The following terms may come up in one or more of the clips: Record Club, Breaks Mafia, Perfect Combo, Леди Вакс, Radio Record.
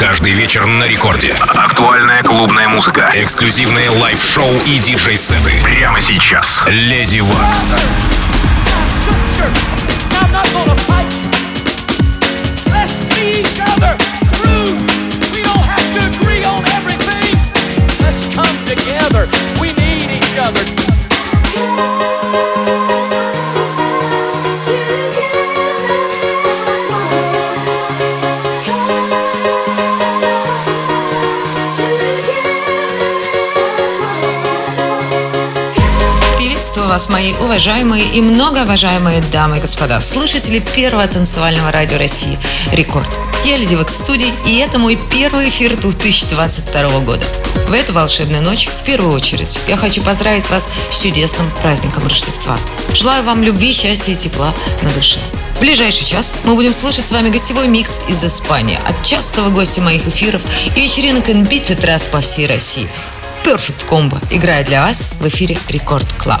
Каждый вечер на рекорде. Актуальная клубная музыка, эксклюзивные лайв-шоу и диджей-сеты. Прямо сейчас. Леди Вакс. Вас, мои уважаемые и многоуважаемые дамы и господа, слушатели первого танцевального радио России «Рекорд». Я Леди Вакс студии, и это мой первый эфир 2022 года. В эту волшебную ночь в первую очередь я хочу поздравить вас с чудесным праздником Рождества. Желаю вам любви, счастья и тепла на душе. В ближайший час мы будем слушать с вами гостевой микс из Испании от частого гостя моих эфиров и вечеринок «Битвы Трест» по всей России. Perfect Combo играет для вас в эфире Record Club.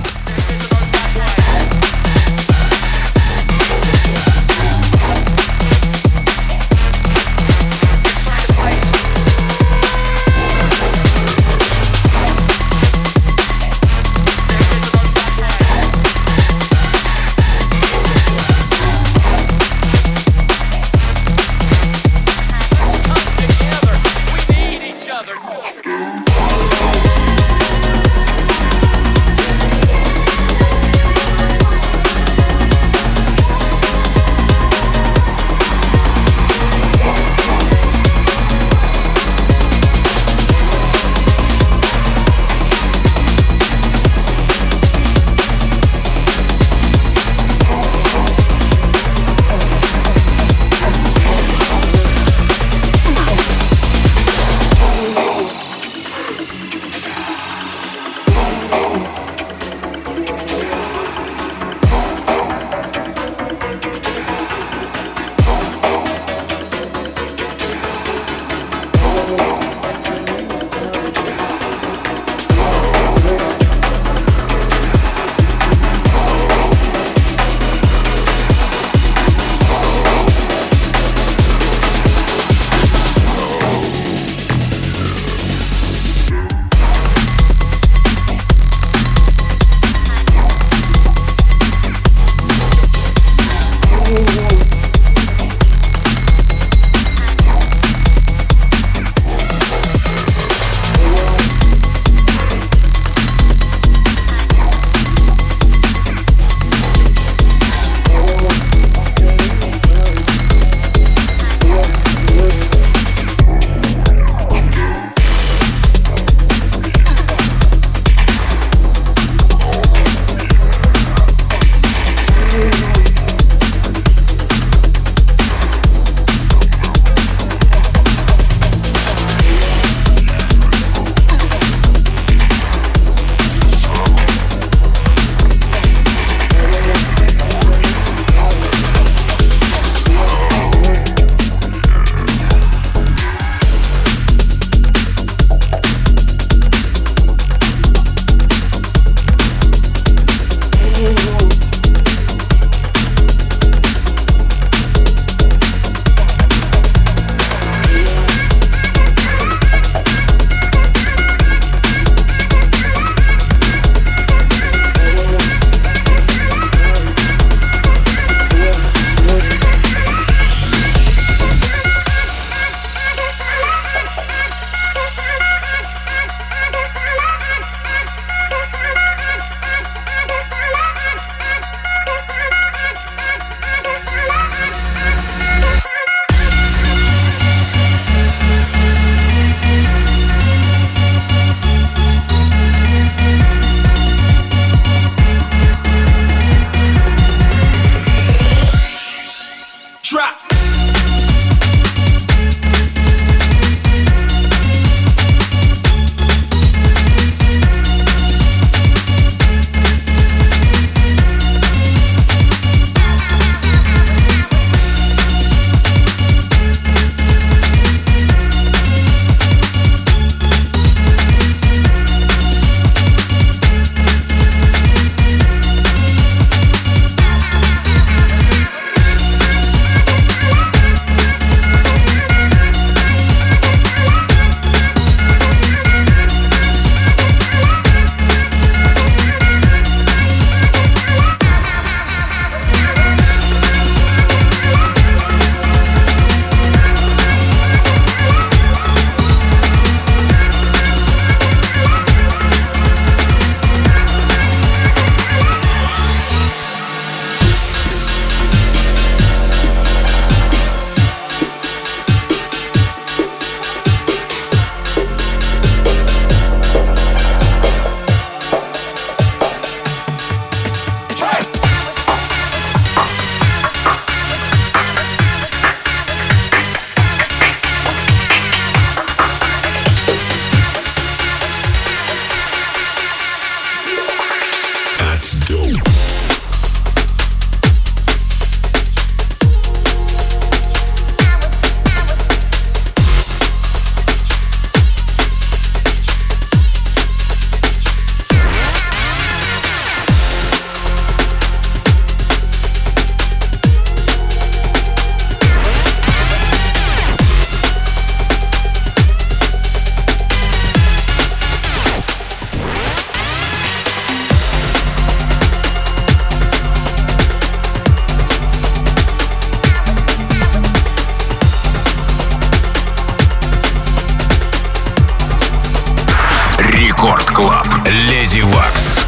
Record Club. Леди Вакс.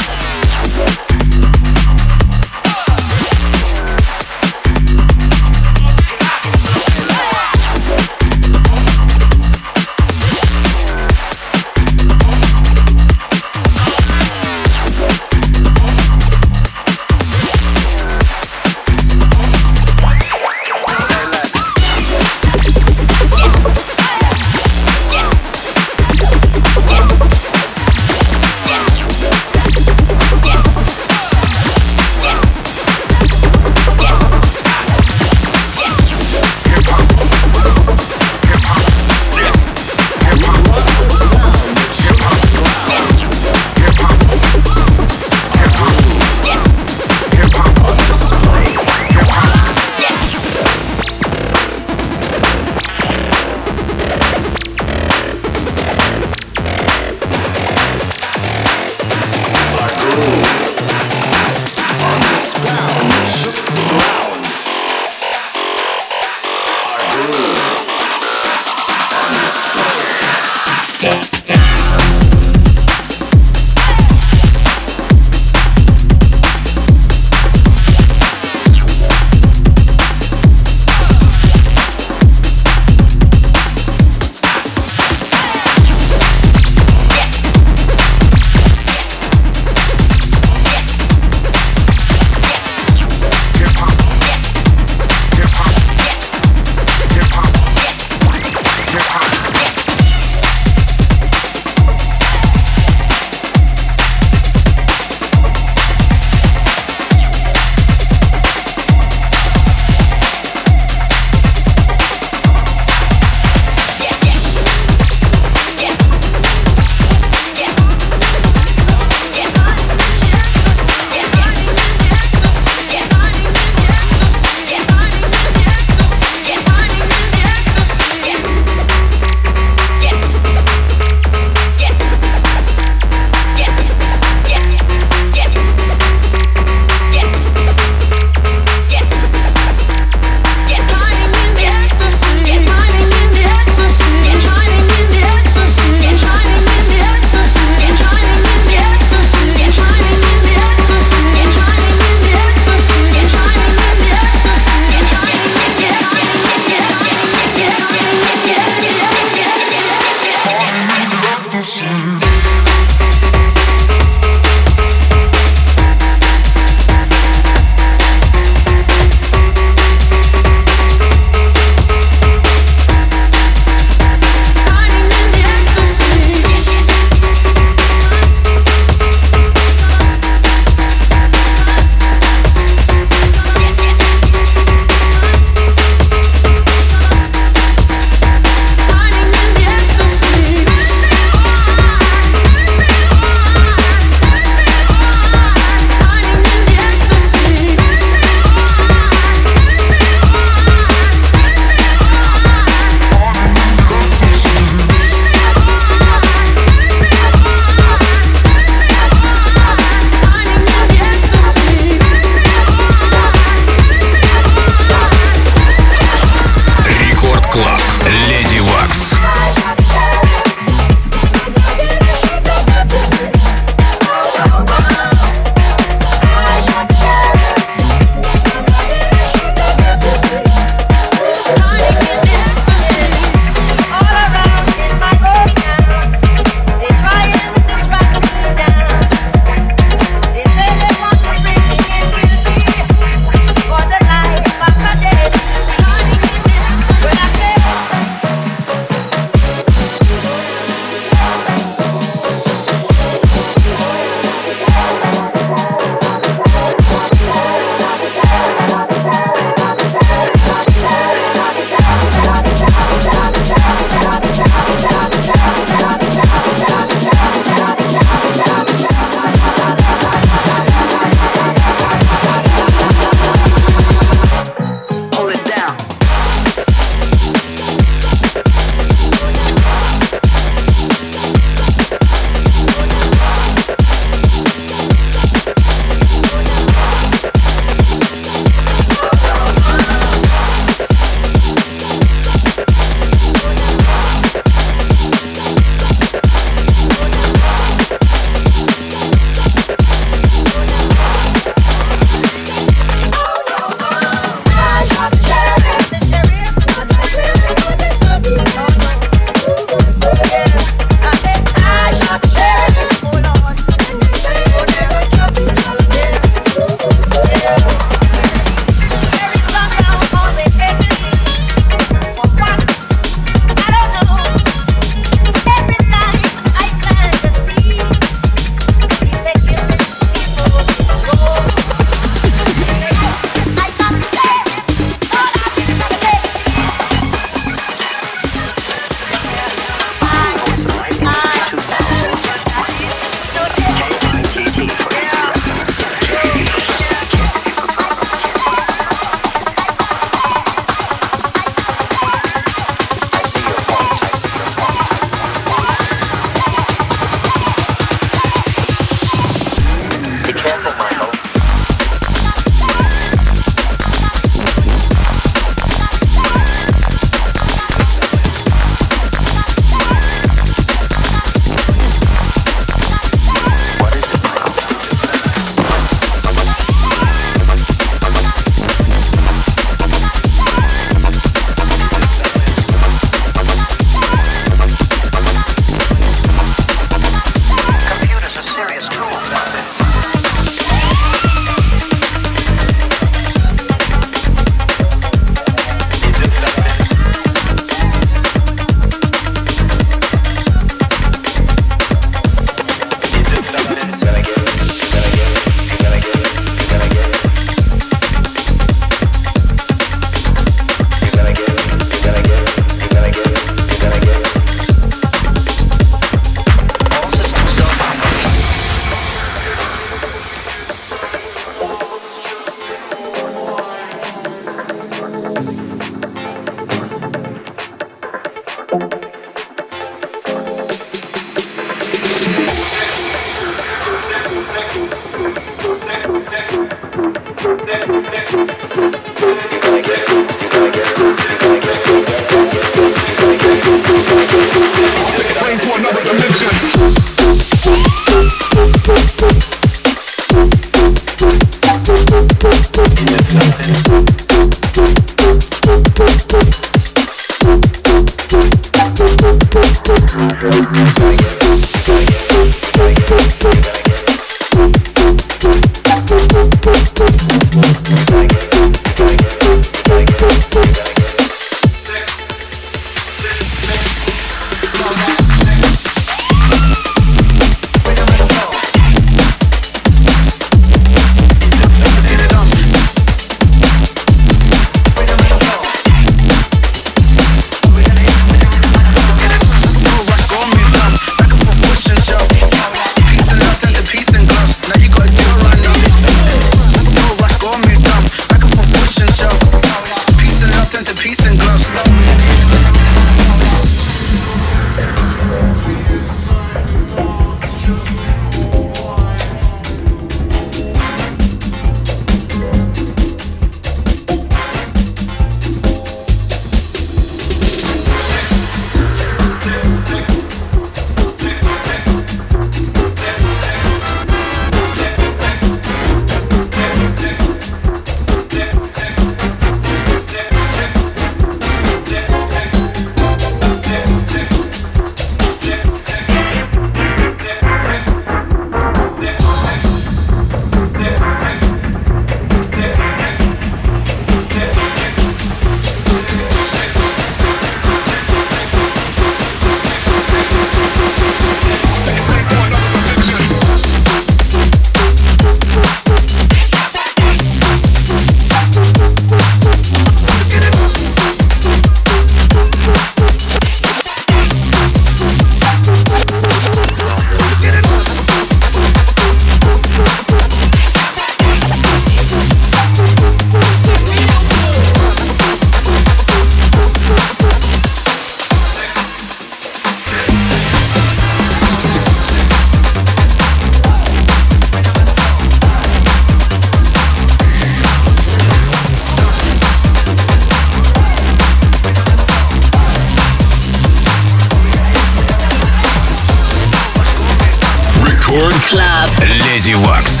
Леди Вакс.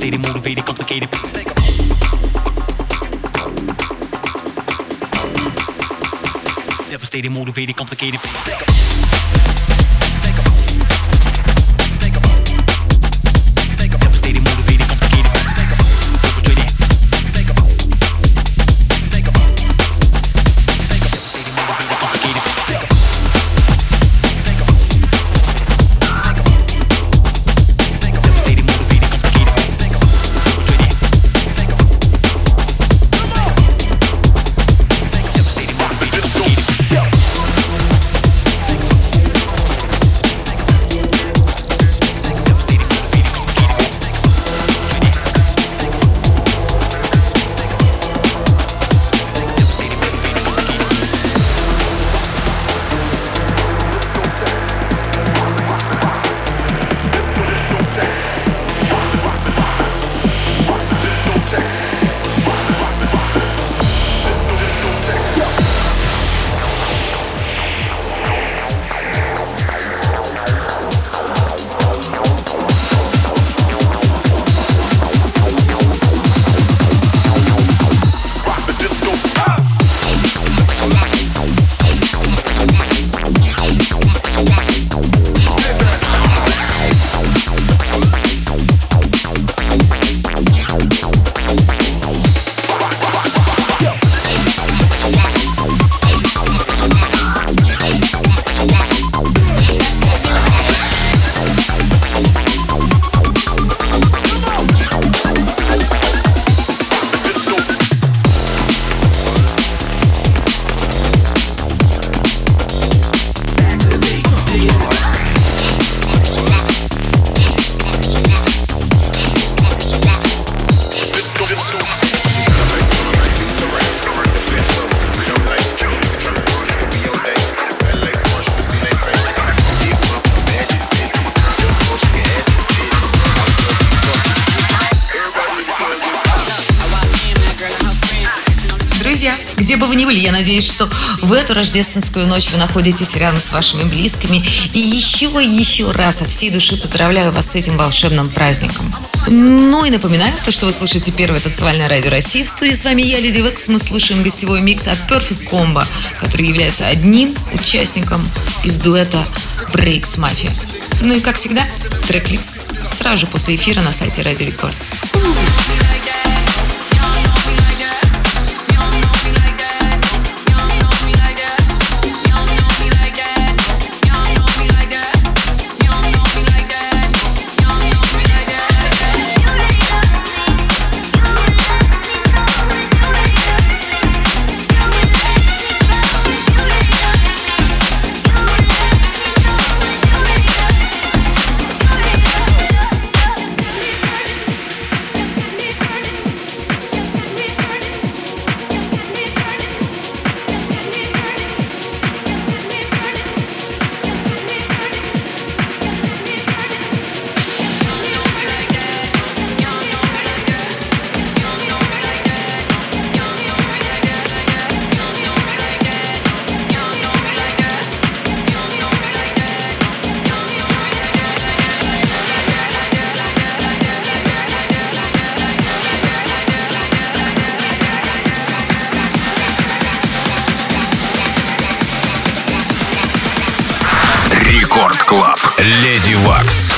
devastated, motivated, complicated. Devastated, motivated, complicated. Я надеюсь, что в эту рождественскую ночь вы находитесь рядом с вашими близкими. И еще раз от всей души поздравляю вас с этим волшебным праздником. Ну и напоминаю, то, что вы слушаете первое танцевальное радио России. В студии с вами я, Леди Вакс. Мы слушаем гостевой микс от Perfect Combo, который является одним участником из дуэта Breaks Mafia. Ну и как всегда, трек-лист сразу же после эфира на сайте Radio Record. Record Club. Леди Вакс.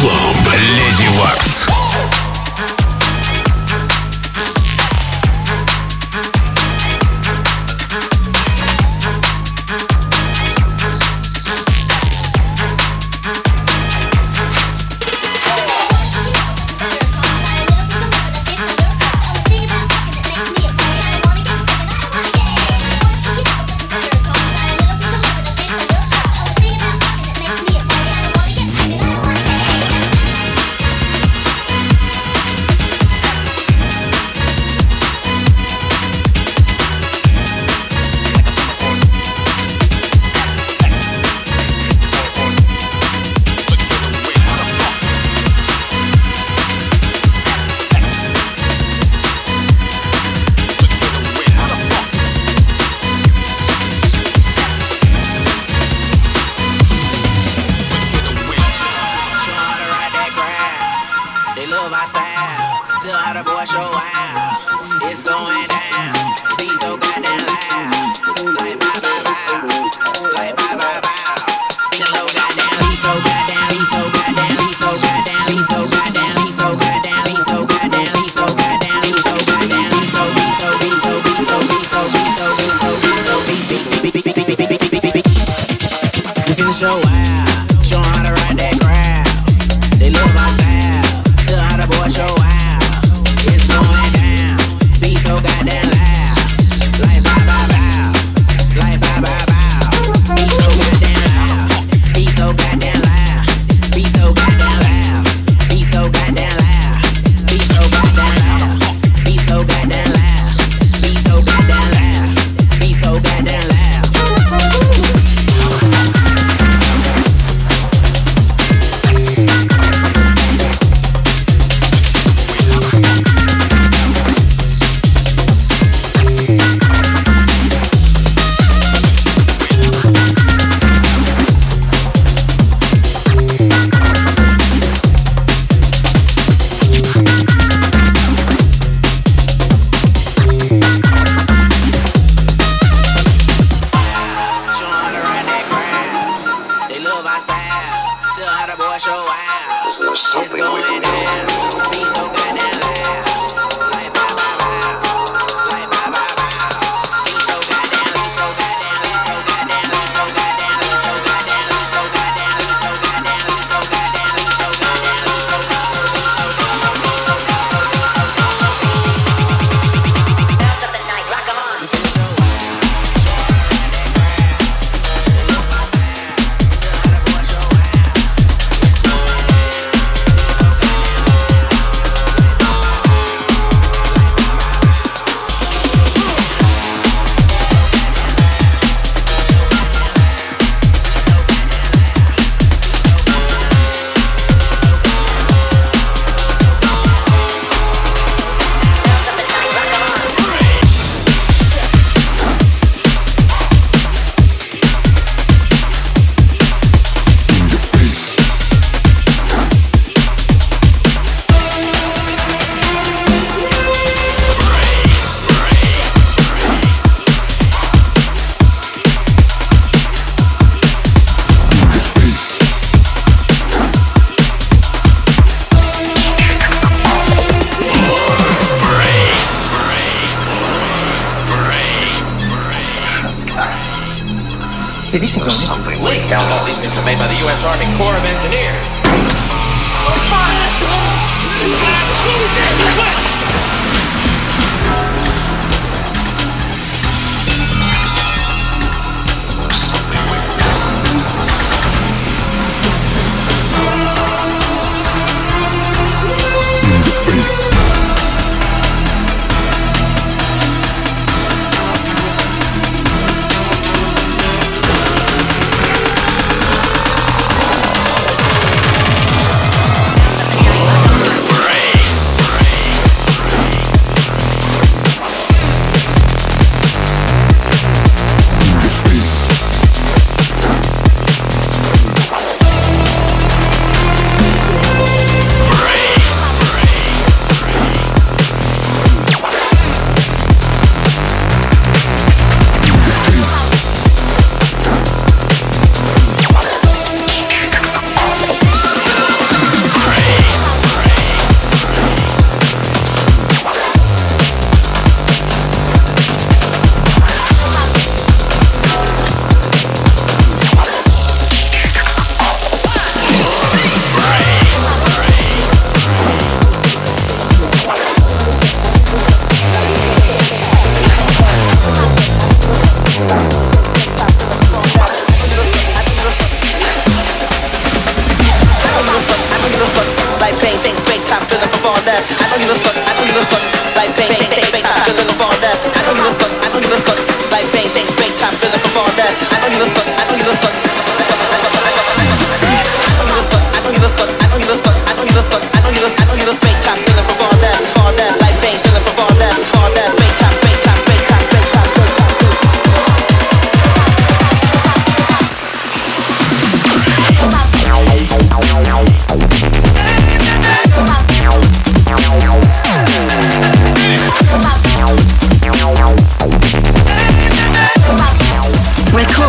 Club, Леди Вакс.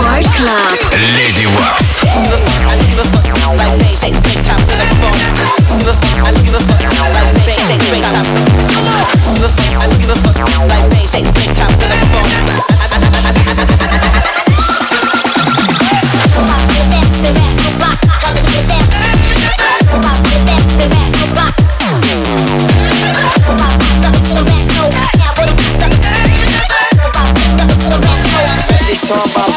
Record Club. Леди Вакс. It's all about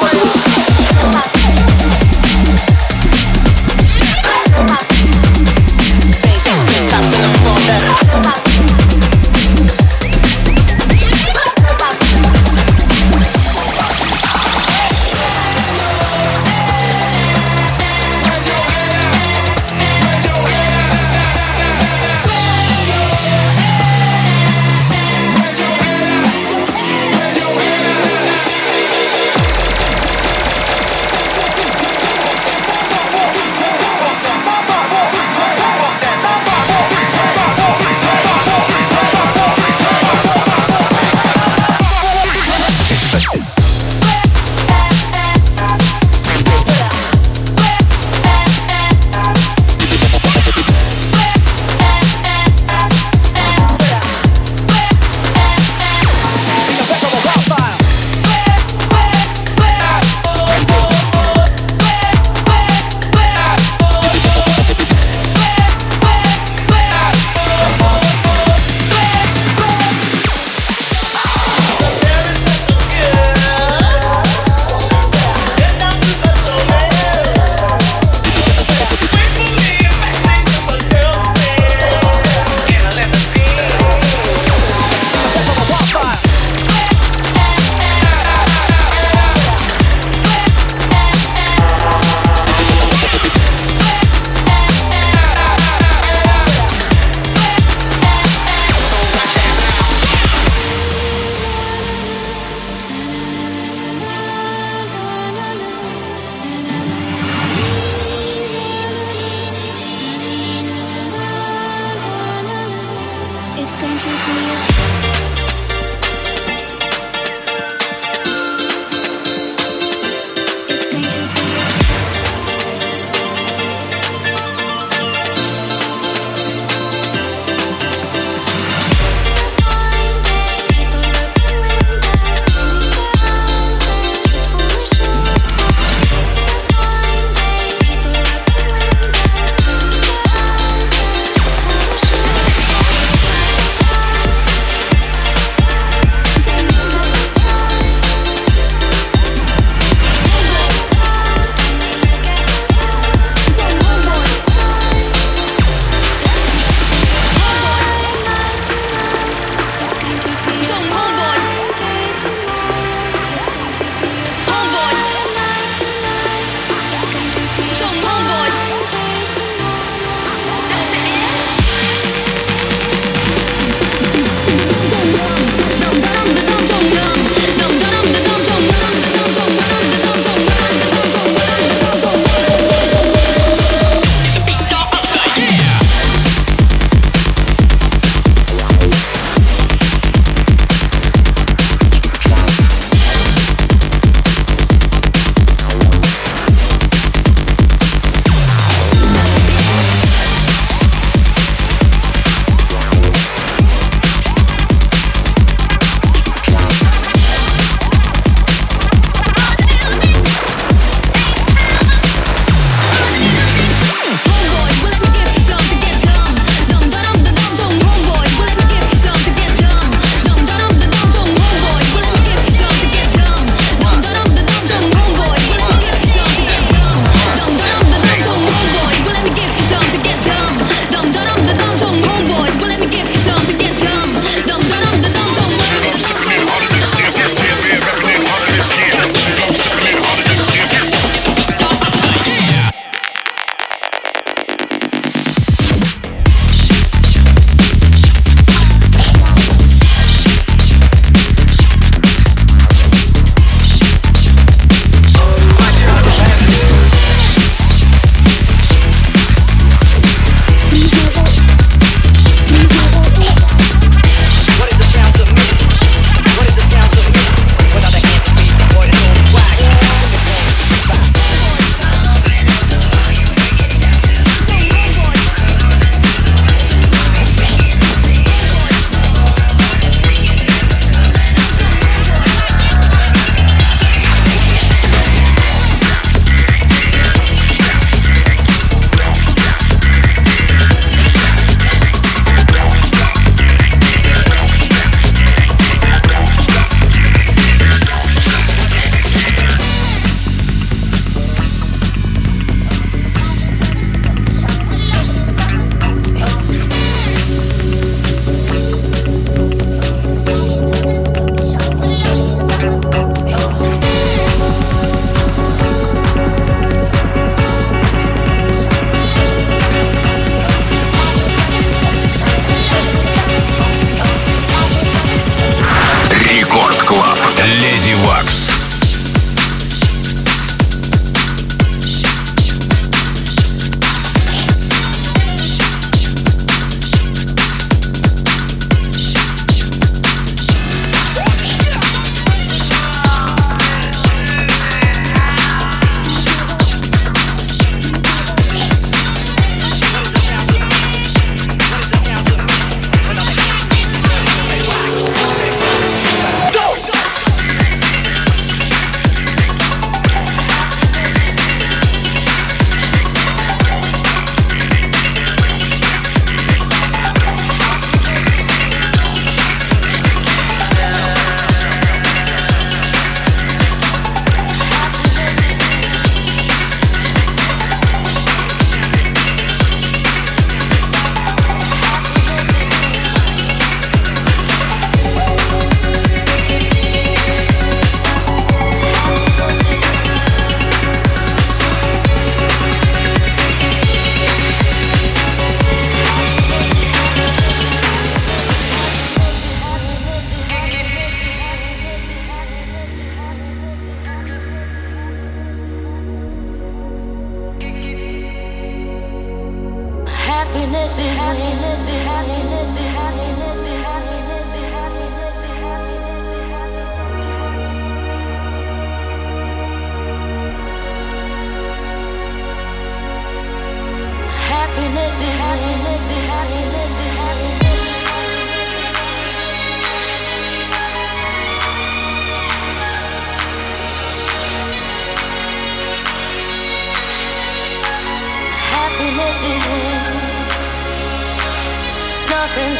Nothing's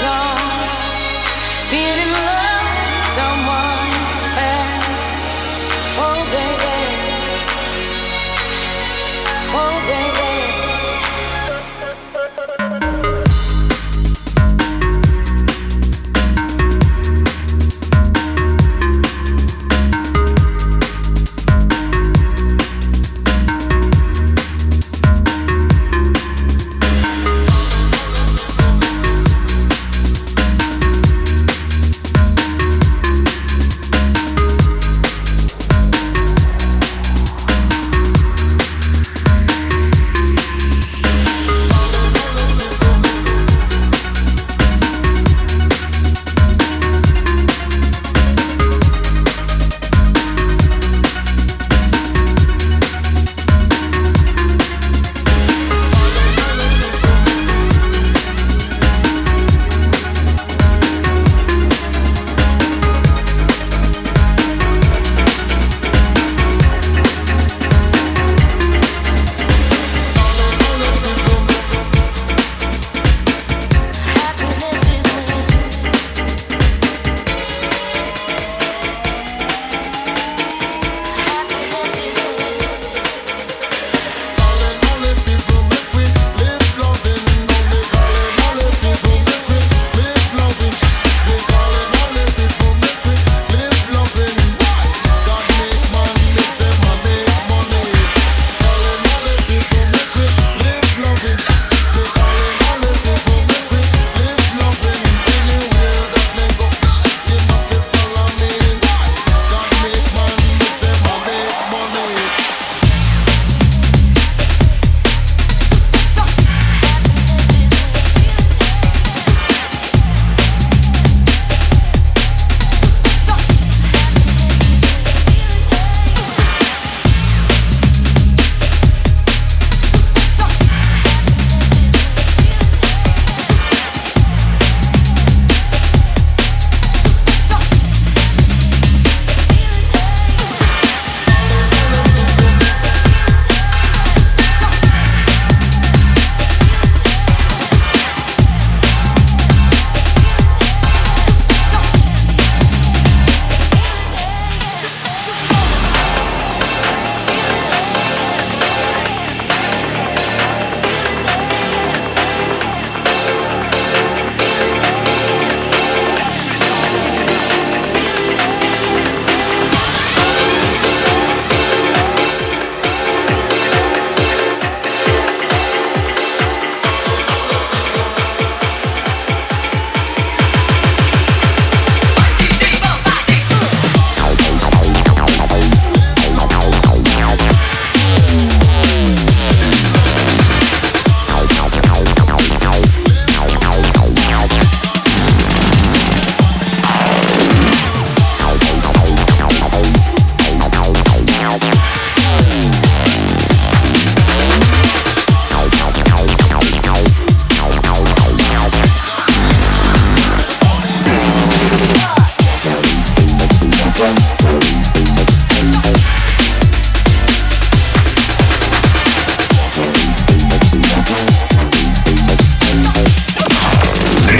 wrong being in love with someone else. Oh baby, oh baby.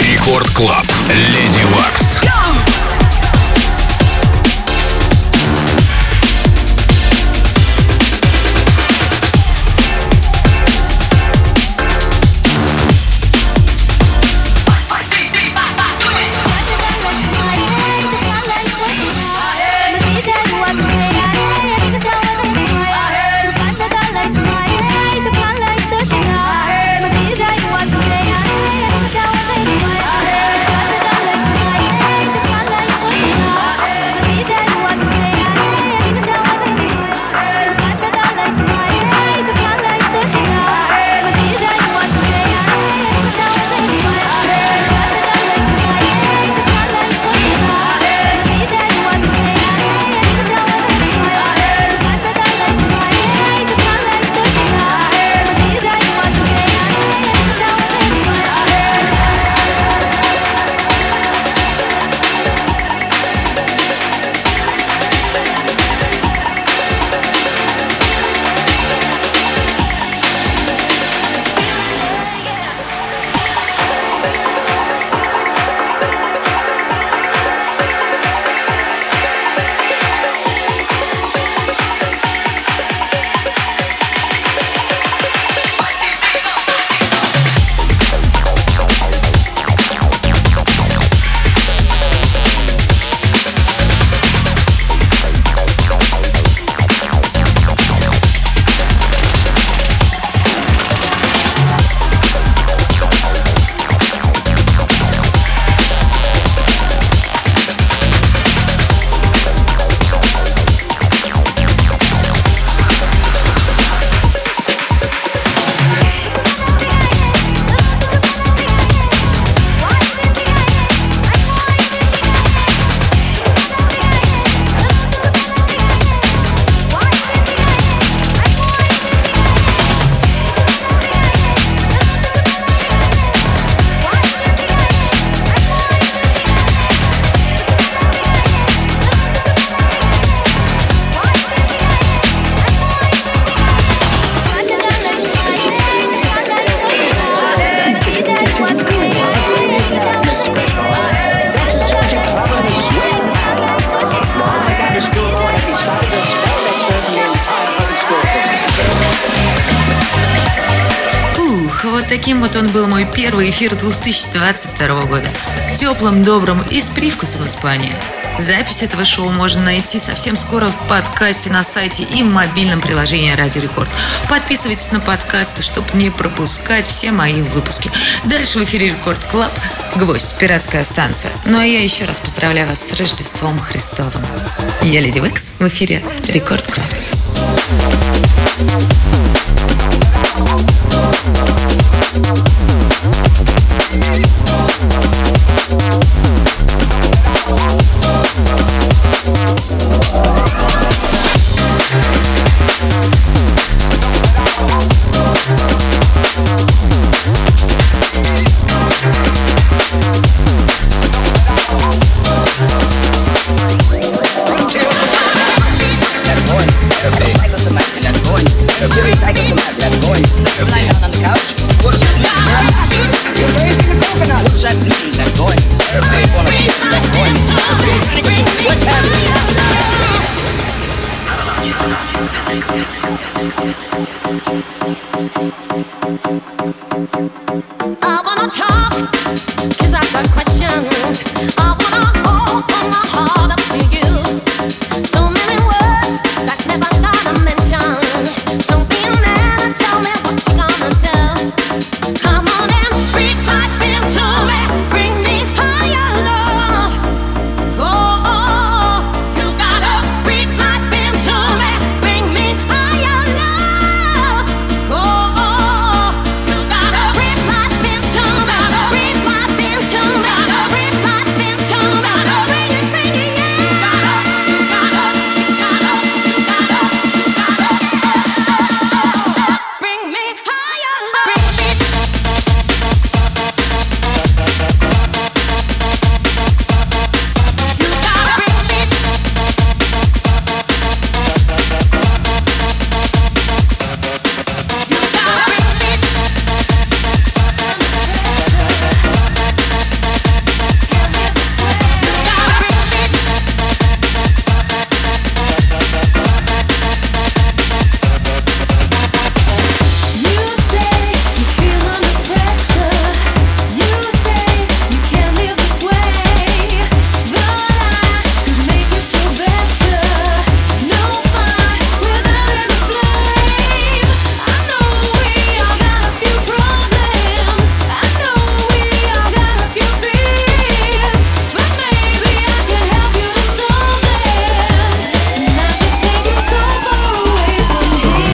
Record Club, Леди Вакс. Таким вот он был мой первый эфир 2022 года. Теплым, добрым и с привкусом Испании. Запись этого шоу можно найти совсем скоро в подкасте на сайте и мобильном приложении Radio Record. Подписывайтесь на подкасты, чтобы не пропускать все мои выпуски. Дальше в эфире Record Club «Гвоздь. Пиратская станция». Ну а я еще раз поздравляю вас с Рождеством Христовым. Я Леди Вакс, в эфире Record Club. I wanna talk, 'cause I've got questions. I wanna hold on my heart.